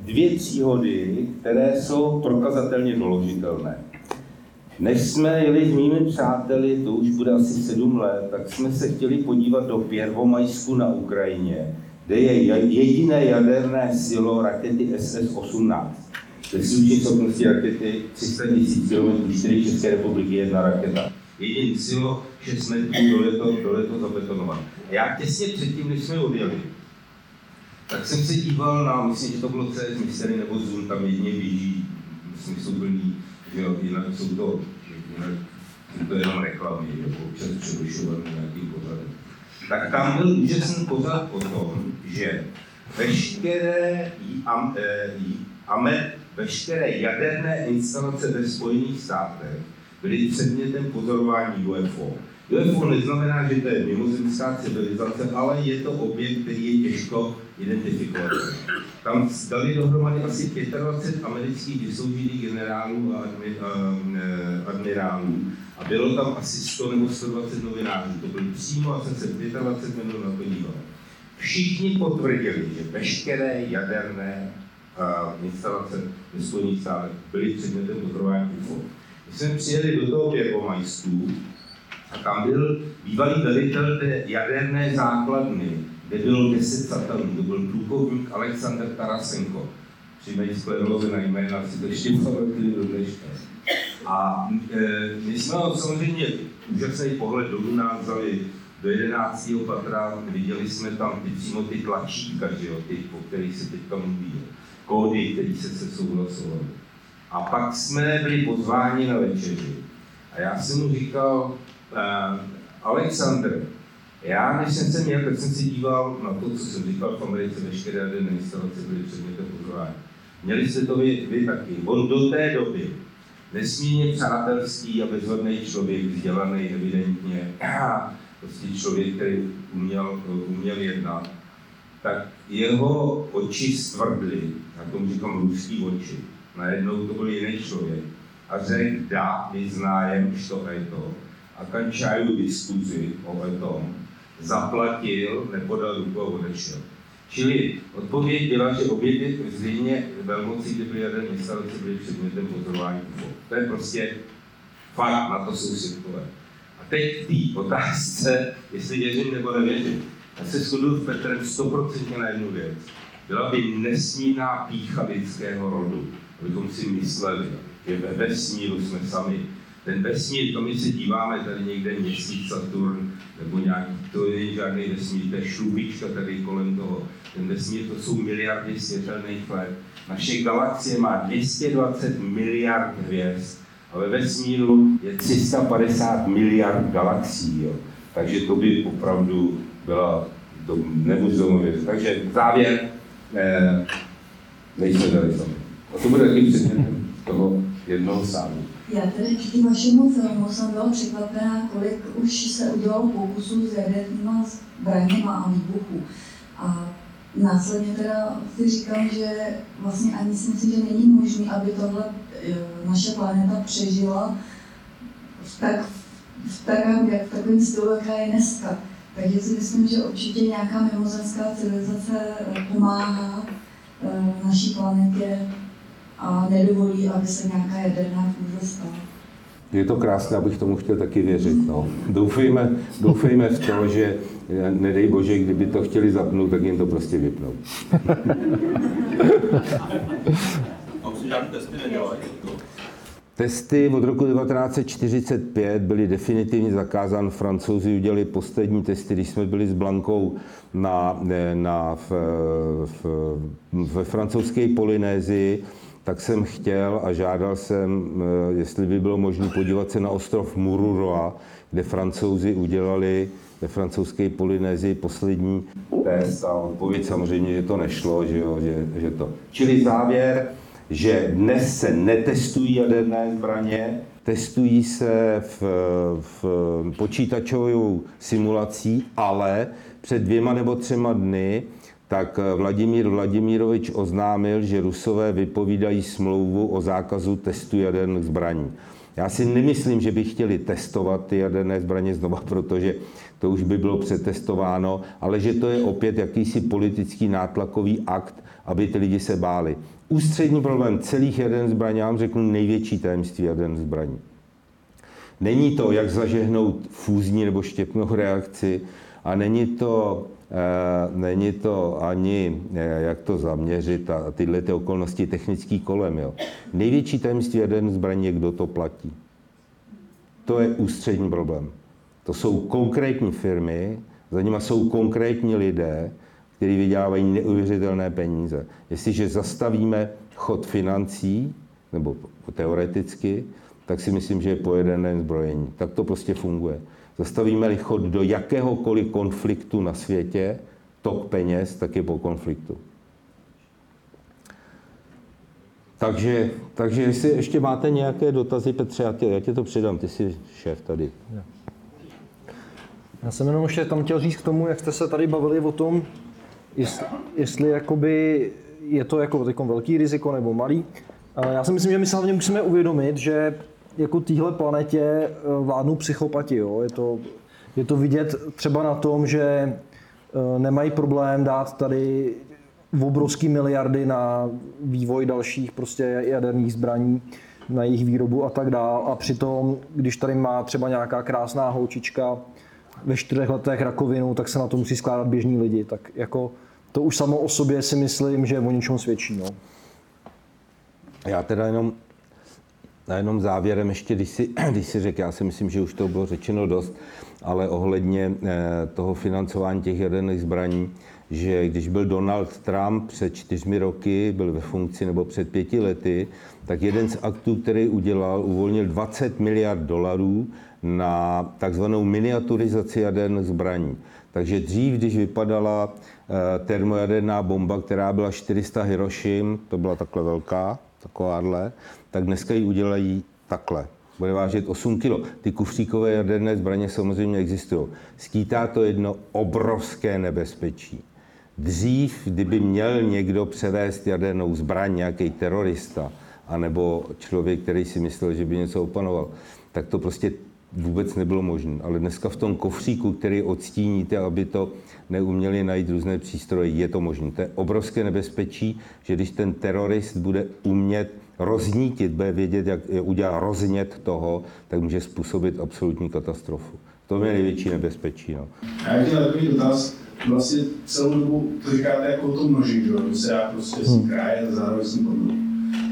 dvě příhody, které jsou prokazatelně doložitelné. Než jsme jeli s mými přáteli, to už bude asi sedm let, tak jsme se chtěli podívat do Pěrvomajsku na Ukrajině, kde je jediné jaderné silo rakety es es osmnáct. Ve sluční schopnosti rakety tři sta tisíc kilometrů čtyři České republiky jedna raketa. Jediné silo šest metrů do léto zabetonovat. Já těsně předtím, než jsme odjeli, tak jsem se díval na, myslím, že to bylo C S Mystery nebo Zoom, tam jedině běží, myslím, jsou plní, že jo, jinak jsou to, jinak jsou to jenom reklamy, nebo občas přerušované nějakým pořadem. Tak tam byl úžasný pořad o tom, že veškeré, am, eh, ame, veškeré jaderné instalace ve Spojených státech byly předmětem pozorování U F O. U F O neznamená, že to je mimozemská civilizace, ale je to objekt, který je těžko identifikovat. Tam dali dohromady asi dvacet pět amerických vysoužených generálů a admirálů a bylo tam asi sto nebo sto dvacet novinářů. To bylo přímo a jsem se dvacet pět minut na to díval. Všichni potvrdili, že veškeré jaderné uh, instalace ve Spojených státech byly předmětem pozorování U F O. My jsme přijeli do toho Pěrvomajsku a tam byl bývalý velitel té jaderné základny, kde bylo deset satanů, to byl plukovník Alexander Tarasenko. Přijmeň skleroze na jména, si to ještě pamatili do dneška. A e, my jsme samozřejmě úžasný pohled do LUNA vzali do jedenáctého patra, viděli jsme tam ty, přímo ty tlačítka, že jo, ty, o kterých se teďka mluví, kódy, které se se souhlasovaly. A pak jsme byli pozváni na večeři. A já jsem mu říkal, eh, Alexander, já než jsem se měl, tak jsem si díval na to, co jsem říkal v Americe, veškeré jaderné instalace byly předmětem pozorování. Měli jste to vy, vy taky. On do té doby nesmírně přátelský a bezvadný člověk, vzdělaný evidentně, prostě člověk, který uměl, uměl jednat, tak jeho oči stvrdly, na tom říkám ruský oči. Najednou to byl jiný člověk a řekl, dá, my znájem, že to je to. A kančáju diskuzi o tom, zaplatil, nepodal ruku a odešel. Čili odpověď byla, že obě zřejmě velmocí, kdy byly jaderné instalace, byly předmětem pozorování. To je prostě fakt, na to jsou světkové. A teď v té otázce, jestli věřím nebo nevěřím, já se shoduju s Petrem sto procent na jednu věc. Byla by nesmírná pýcha lidského rodu, abychom si mysleli, že ve vesmíru jsme sami. Ten vesmír, to my se díváme tady někde měsíc, Saturn, nebo nějaký, to není žádný vesmír, to je šlubička tady kolem toho. Ten vesmír, to jsou miliardy světelných let. Naše galaxie má dvě stě dvacet miliard hvězd, a ve vesmíru je tři sta padesát miliard galaxií, jo. Takže to by opravdu byla, to nemůžu mluvit. Takže závěr, eh, nejsme tady sami. A to bude taky předmětem toho jednoho sálu. Já tedy díky vašemu filmu jsem byla překvapená, kolik už se udělalo pokusů s jadernýma zbraněma a výbuchů. A následně teda si říkám, že vlastně ani si myslím, že není možné, aby tohle naše planeta přežila v, tak, v, takovém, jak, v takovém stylu, jaká je dneska. Takže si myslím, že určitě nějaká mimozemská civilizace pomáhá naší planetě a nedovolí, aby se nějaká jaderná fúze stala. Je to krásné, abych tomu chtěl taky věřit. No. Doufejme, doufejme v to, že nedej bože, kdyby to chtěli zapnout, tak jim to prostě vypnou. A už si žádný testy nedělají. Testy od roku devatenáct set čtyřicet pět byly definitivně zakázány. Francouzi udělali poslední testy, když jsme byli s Blankou na, na, v, v, ve francouzské Polynézii, tak jsem chtěl a žádal jsem, jestli by bylo možné podívat se na ostrov Mururoa, kde Francouzi udělali ve francouzské Polynézii poslední test a odpověď samozřejmě, že to nešlo, že, jo, že, že to. Čili závěr, že dnes se netestují jaderné zbraně, testují se v, v počítačovou simulací, ale před dvěma nebo třema dny tak Vladimír Vladimirovič oznámil, že Rusové vypovídají smlouvu o zákazu testu jaderných zbraní. Já si nemyslím, že by chtěli testovat ty jaderné zbraně znova, protože to už by bylo přetestováno, ale že to je opět jakýsi politický nátlakový akt, aby ty lidi se báli. Ústřední problém celých jaderných zbraní, já vám řeknu největší tajemství jaderných zbraní. Není to, jak zažehnout fúzní nebo štěpnou reakci, a není to, e, není to ani, e, jak to zaměřit a tyhle ty okolnosti technický kolem. Jo. Největší tajemství jaderných zbraní je, kdo to platí. To je ústřední problém. To jsou konkrétní firmy, za nimi jsou konkrétní lidé, kteří vydělávají neuvěřitelné peníze. Jestliže zastavíme chod financí, nebo teoreticky, tak si myslím, že je po jediném zbrojení. Tak to prostě funguje. Zastavíme-li chod do jakéhokoliv konfliktu na světě, tok peněz, tak je po konfliktu. Takže, takže jestli ještě máte nějaké dotazy, Petře, já tě, já tě to přidám, ty jsi šéf tady. Já jsem jenom ještě tam chtěl říct k tomu, jak jste se tady bavili o tom, jestli, jestli jakoby je to jako velký riziko nebo malý. Já si myslím, že my se hlavně musíme uvědomit, že jako téhle planetě vládnou psychopati. Jo? Je to, je to vidět třeba na tom, že nemají problém dát tady obrovský miliardy na vývoj dalších prostě jaderných zbraní, na jejich výrobu a tak dál. A přitom, když tady má třeba nějaká krásná holčička ve čtyřech letech rakovinu, tak se na to musí skládat běžní lidi. Tak jako to už samo o sobě si myslím, že o něčem svědčí. No. Já teda jenom, jenom závěrem ještě, když si, když si řekl, já si myslím, že už to bylo řečeno dost, ale ohledně toho financování těch jaderných zbraní, že když byl Donald Trump před čtyřmi roky, byl ve funkci nebo před pěti lety, tak jeden z aktů, který udělal, uvolnil dvacet miliard dolarů na takzvanou miniaturizaci jaderných zbraní. Takže dřív, když vypadala termojaderná bomba, která byla čtyři sta Hirošim, to byla takhle velká, takováhle, tak dneska ji udělají takhle. Bude vážit osm kilo. Ty kufříkové jaderné zbraně samozřejmě existují. Skýtá to jedno obrovské nebezpečí. Dřív, kdyby měl někdo převést jadernou zbraň, nějaký terorista, anebo člověk, který si myslel, že by něco opanoval, tak to prostě vůbec nebylo možné. Ale dneska v tom kufříku, který odstíníte, aby to neuměli najít různé přístroje, je to možné. To je obrovské nebezpečí, že když ten terorist bude umět roznítit, bude vědět, jak udělá roznět toho, tak může způsobit absolutní katastrofu. To je největší nebezpečí. No. Já bych měl takový dotaz. Vlastně celou dobu to říkáte jako o tom množení, že to se dá prostě hmm. zkrájet a zároveň jsem podle.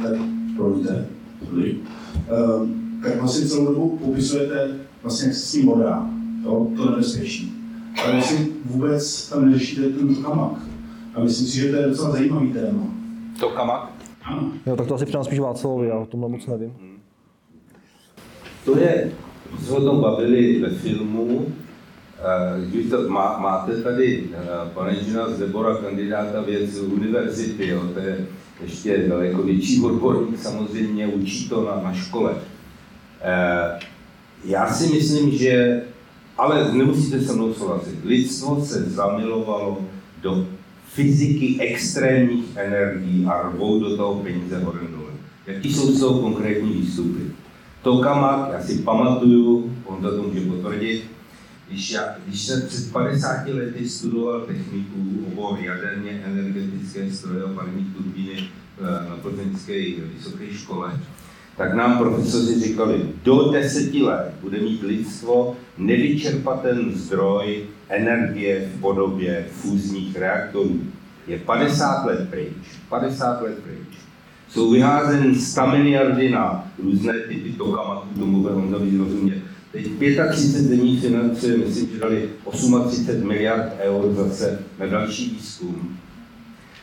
Tak projdete. Uh, tak vlastně celou dobu popisujete, vlastně, jak se s ním bodá. To, to nebezpečí. Ale vlastně vůbec tam neřešíte ten tokamak. A myslím si, že to je docela zajímavý téma. Tokamak? Jo, tak to asi předám spíš Václavovi, já o tomhle moc nevím. To je, my jsme o tom bavili ve filmu, když to má, máte tady pane inženýra Zebora, kandidáta věd z univerzity, jo, to je ještě daleko větší odborník, samozřejmě učí to na, na škole. Já si myslím, že, ale nemusíte se mnou souhlasit, lidstvo se zamilovalo do fyziky extrémních energií a rvou do toho peníze horem dole. Jaký jsou z toho konkrétní výstupy? Tokamak, já si pamatuju, on to může potvrdit, když, já, když jsem před padesáti lety studoval techniku o jaderně energetické stroje a parní turbíny na plzeňské vysoké škole, tak nám profesoři říkali, do deseti let bude mít lidstvo nevyčerpatelný zdroj energie v podobě fúzních reaktorů. Je padesát let pryč, padesát let pryč. Jsou vyházeny sto miliardy na různé typy tokamatů, to mluví Honzovi zrozumět. Teď třicet pět zemí financuje, myslím, že dali třicet osm miliard eur zase na další výzkum.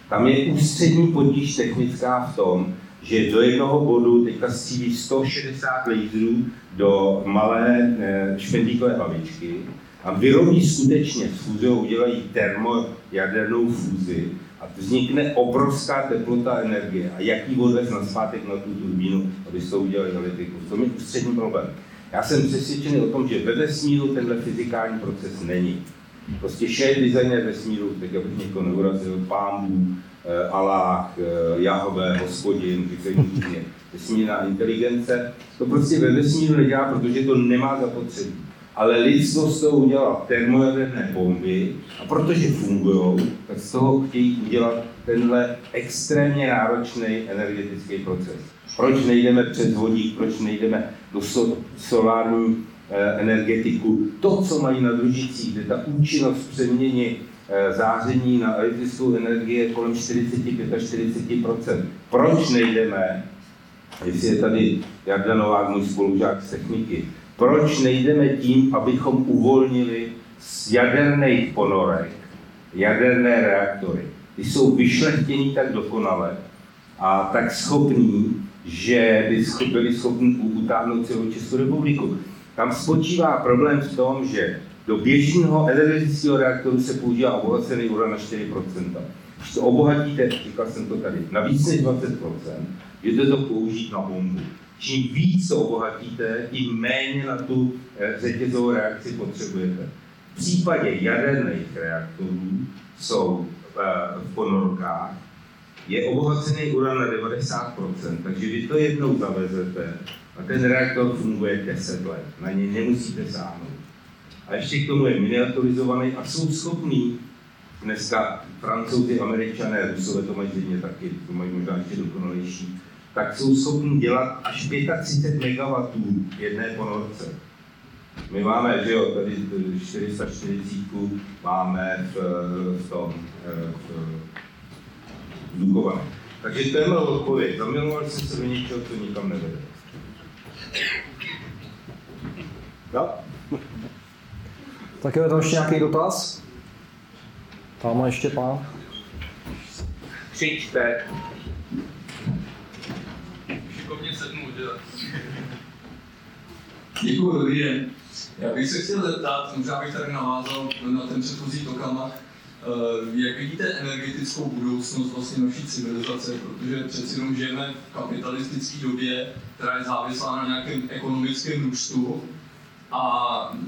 Tam je ústřední potíž technická v tom, že do jednoho bodu teďka střílí sto šedesát laserů do malé špendlíkové babičky a vyrobí skutečně s fúziou, udělají termojadernou fúzi a vznikne obrovská teplota energie. A jak ji odvez nazpátek na tu turbínu, aby se to udělali analytiku. To je ústřední problém. Já jsem přesvědčený o tom, že ve vesmíru tenhle fyzikální proces není. Prostě šéf designer vesmíru, teď abych někoho neurazil, pámbu, Aláh, Jahové, Hospodin, vysvětlí, vesmírná inteligence. To prostě ve vesmíru nedělá, protože to nemá zapotřebí. Ale lidstvo z toho udělá termojaderné bomby a protože fungují, tak z toho chtějí udělat tenhle extrémně náročný energetický proces. Proč nejdeme přes vodík, proč nejdeme do sol- solární eh, energetiku? To, co mají na družicích, kde ta účinnost přeměny eh, záření na elektrickou energii je kolem čtyřicet až čtyřicet pět procent. Proč nejdeme, jestli je tady Jarda Novák, můj spolužák z techniky, proč nejdeme tím, abychom uvolnili z jaderných ponorek jaderné reaktory? Ty jsou vyšlechtění tak dokonale a tak schopní, že by byli schopni utáhnout celou Českou republiku. Tam spočívá problém v tom, že do běžného energetického reaktoru se používá obohacený uran na čtyři procenta. Když to obohatíte, říkal jsem to tady, na víc než dvacet procent, jde to použít na bombu. Čím víc to obohatíte, tím méně na tu řetězovou reakci potřebujete. V případě jaderných reaktorů jsou v ponorkách, je obohacený uran na devadesát procent, takže vy to jednou zavezete a ten reaktor funguje deset let, na něj nemusíte sáhnout. A ještě k tomu je miniaturizovaný a jsou schopný, dneska Francouzi, Američané, Rusové to mají zřejmě taky, to mají možná ještě dokonalejší, tak jsou schopni dělat až třicet pět megawattů v jedné ponorce. My máme, že jo, tady čtyři sta čtyřicet máme v, v tom, v, Dukované. Takže to je moje odpověď. Zamiloval jsem se do něčeho, co nikam nevede. Jo? Tak je tam ještě nějaký dotaz? Tam má ještě pán. Přičte. Šikovně sednu udělat. Děkuji, dobrý den. Já bych se chtěl zeptat, možná bych tady navázal na ten předchozí tokamak. Jak vidíte energetickou budoucnost vlastně naší civilizace, protože přeci jenom žijeme v kapitalistické době, která je závislá na nějakém ekonomickém růstu a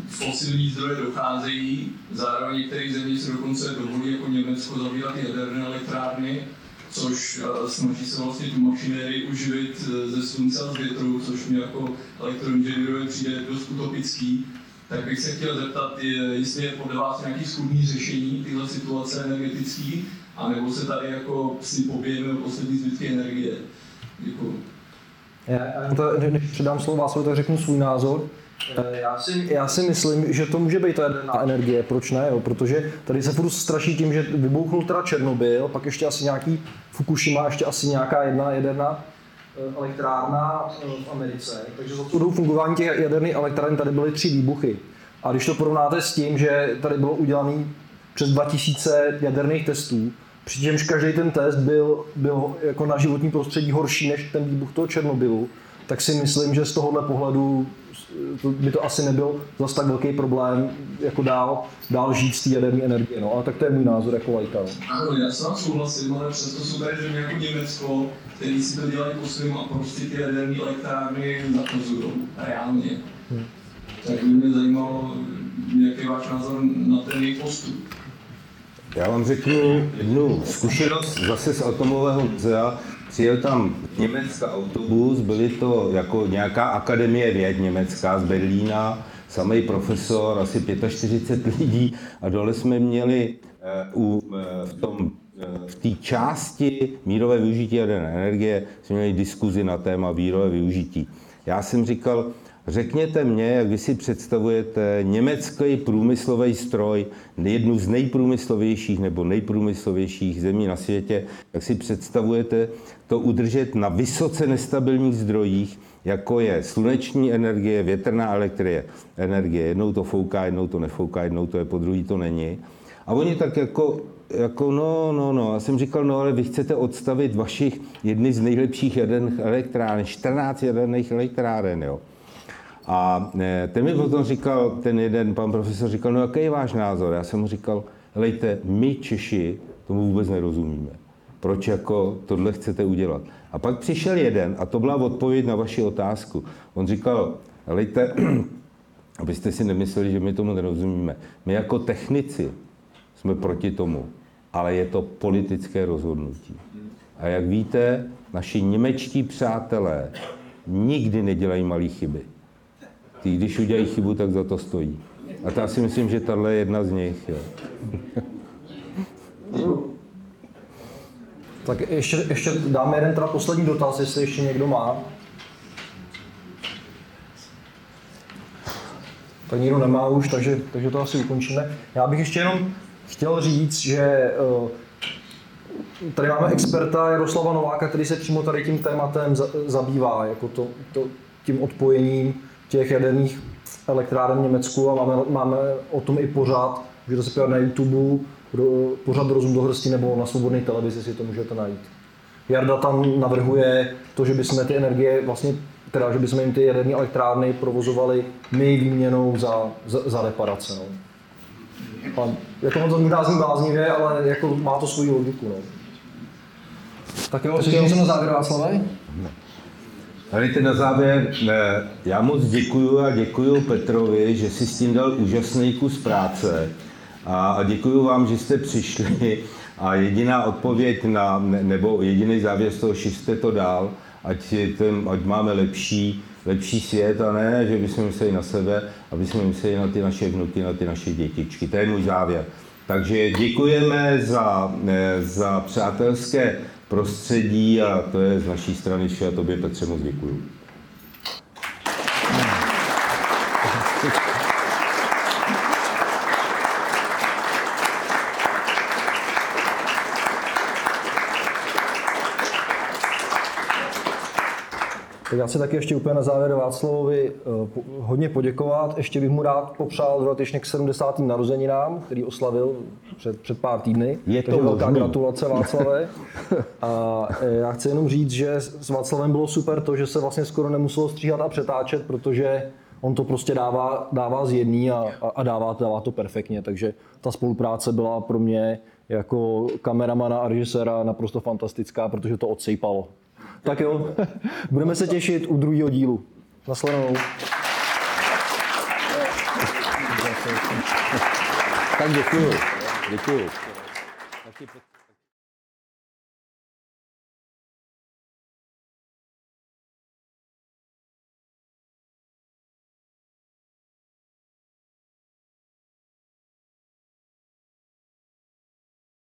fosilní zdroje docházejí, zároveň některých zemí se dokonce dovolí jako Německo zavírat jaderné elektrárny, což snaží se vlastně tu mašinérii uživit ze slunce a z větru, což mi jako elektroinženýrovi přijde dost utopický. Tak bych se chtěl zeptat, jestli je podle vás nějaké schůdné řešení tyhle situace energetické, anebo se tady jako si pobijeme o poslední zbytky energie. Děkuji. Já, to, než předám slovo Václavu, tak řeknu svůj názor. Já si, já si myslím, že to může být ta jaderná energie, proč ne, jo? Protože tady se furt straší tím, že vybouchnul teda Černobyl, pak ještě asi nějaký Fukushima, ještě asi nějaká jedna jaderná elektrárna v Americe, takže za tu dobu fungování těch jaderných elektráren tady byly tři výbuchy. A když to porovnáte s tím, že tady bylo udělané přes dva tisíce jaderných testů, přičemž každý ten test byl, byl jako na životní prostředí horší než ten výbuch toho Černobylu, tak si myslím, že z tohohle pohledu by to asi nebyl zase tak velký problém jako dál, dál žít z té jaderné energie. No, ale tak to je můj názor jako lajka. Ano, já sám souhlasím, ale přesto jsou tady země jako Německo, který si to dělají po svým a prostě ty jaderné elektrárny zakazují reálně. Hmm. Tak mě zajímalo, jaký je váš názor na ten jejich postup. Já vám řeknu jednu zkušenost zase z Atomového muzea. Přijel tam německá autobus, byly to jako nějaká akademie věd německá z Berlína, samý profesor, asi čtyřicet pět lidí a dole jsme měli u, v tom, v té části mírové využití jaderné energie jsme měli diskuzi na téma mírové využití. Já jsem říkal, Řekněte mně, jak vy si představujete německý průmyslový stroj, jednu z nejprůmyslovějších nebo nejprůmyslovějších zemí na světě, jak si představujete to udržet na vysoce nestabilních zdrojích, jako je sluneční energie, větrná elektrie, energie. Jednou to fouká, jednou to nefouká, jednou to je, po druhý to není. A oni tak jako, jako no, no, no. Já jsem říkal, no ale vy chcete odstavit vašich jedny z nejlepších jaderných elektráren, čtrnáct jaderných elektráren, jo. A ten mi potom říkal, ten jeden pan profesor říkal, no jaký je váš názor? Já jsem mu říkal, lejte, my Češi tomu vůbec nerozumíme. Proč jako tohle chcete udělat? A pak přišel jeden, a to byla odpověď na vaši otázku. On říkal, lejte, abyste si nemysleli, že my tomu nerozumíme. My jako technici jsme proti tomu, ale je to politické rozhodnutí. A jak víte, naši němečtí přátelé nikdy nedělají malé chyby. Ty, když udělají chybu, tak za to stojí. A to já si myslím, že tahle je jedna z nich. Jo. Tak ještě, ještě dáme jeden teda poslední dotaz, jestli ještě někdo má. Tak nikdo nemá už, takže, takže to asi ukončíme. Já bych ještě jenom chtěl říct, že tady máme experta Jaroslava Nováka, který se přímo tady tím tématem zabývá, jako to, to, tím odpojením těch jaderných elektráren v Německu, a máme, máme o tom i pořád, můžete se podívat na YouTube, do, pořád Rozum do hrsti, nebo na Svobodné televizi si to můžete najít. Jarda tam navrhuje to, že bychom ty energie vlastně, teda, že bychom jim ty jaderné elektrárny provozovali my výměnou za, za, za reparace. No. A jako on to možná zní bláznivě, ale jako má to svoji logiku. No. Tak jo, přišel jsem na závěr, Václave. Hledajte na závěr, já moc děkuju a děkuju Petrovi, že si s tím dal úžasný kus práce, a děkuju vám, že jste přišli, a jediná odpověď na, nebo jediný závěr z toho, že jste to dal, ať, ten, ať máme lepší, lepší svět, a ne, že bychom mysleli na sebe, aby jsme mysleli na ty naše vnuky, na ty naše dětičky. To je můj závěr. Takže děkujeme za, za přátelské prostředí, a to je z naší strany vše, a tobě, Petře, moc děkuju. Tak já se taky ještě úplně na závěr Václavovi hodně poděkovat. Ještě bych mu rád popřál dodatečně k sedmdesátým narozeninám, který oslavil před, před pár týdny. Je to velká možný. Gratulace, Václave. A já chci jenom říct, že s Václavem bylo super to, že se vlastně skoro nemuselo stříhat a přetáčet, protože on to prostě dává, dává z jedný a, a dává, dává to perfektně. Takže ta spolupráce byla pro mě jako kameramana a režiséra naprosto fantastická, protože to odsejpalo. Tak jo, budeme se těšit u druhého dílu. Nasledanou. Tak děkuju. Děkuju.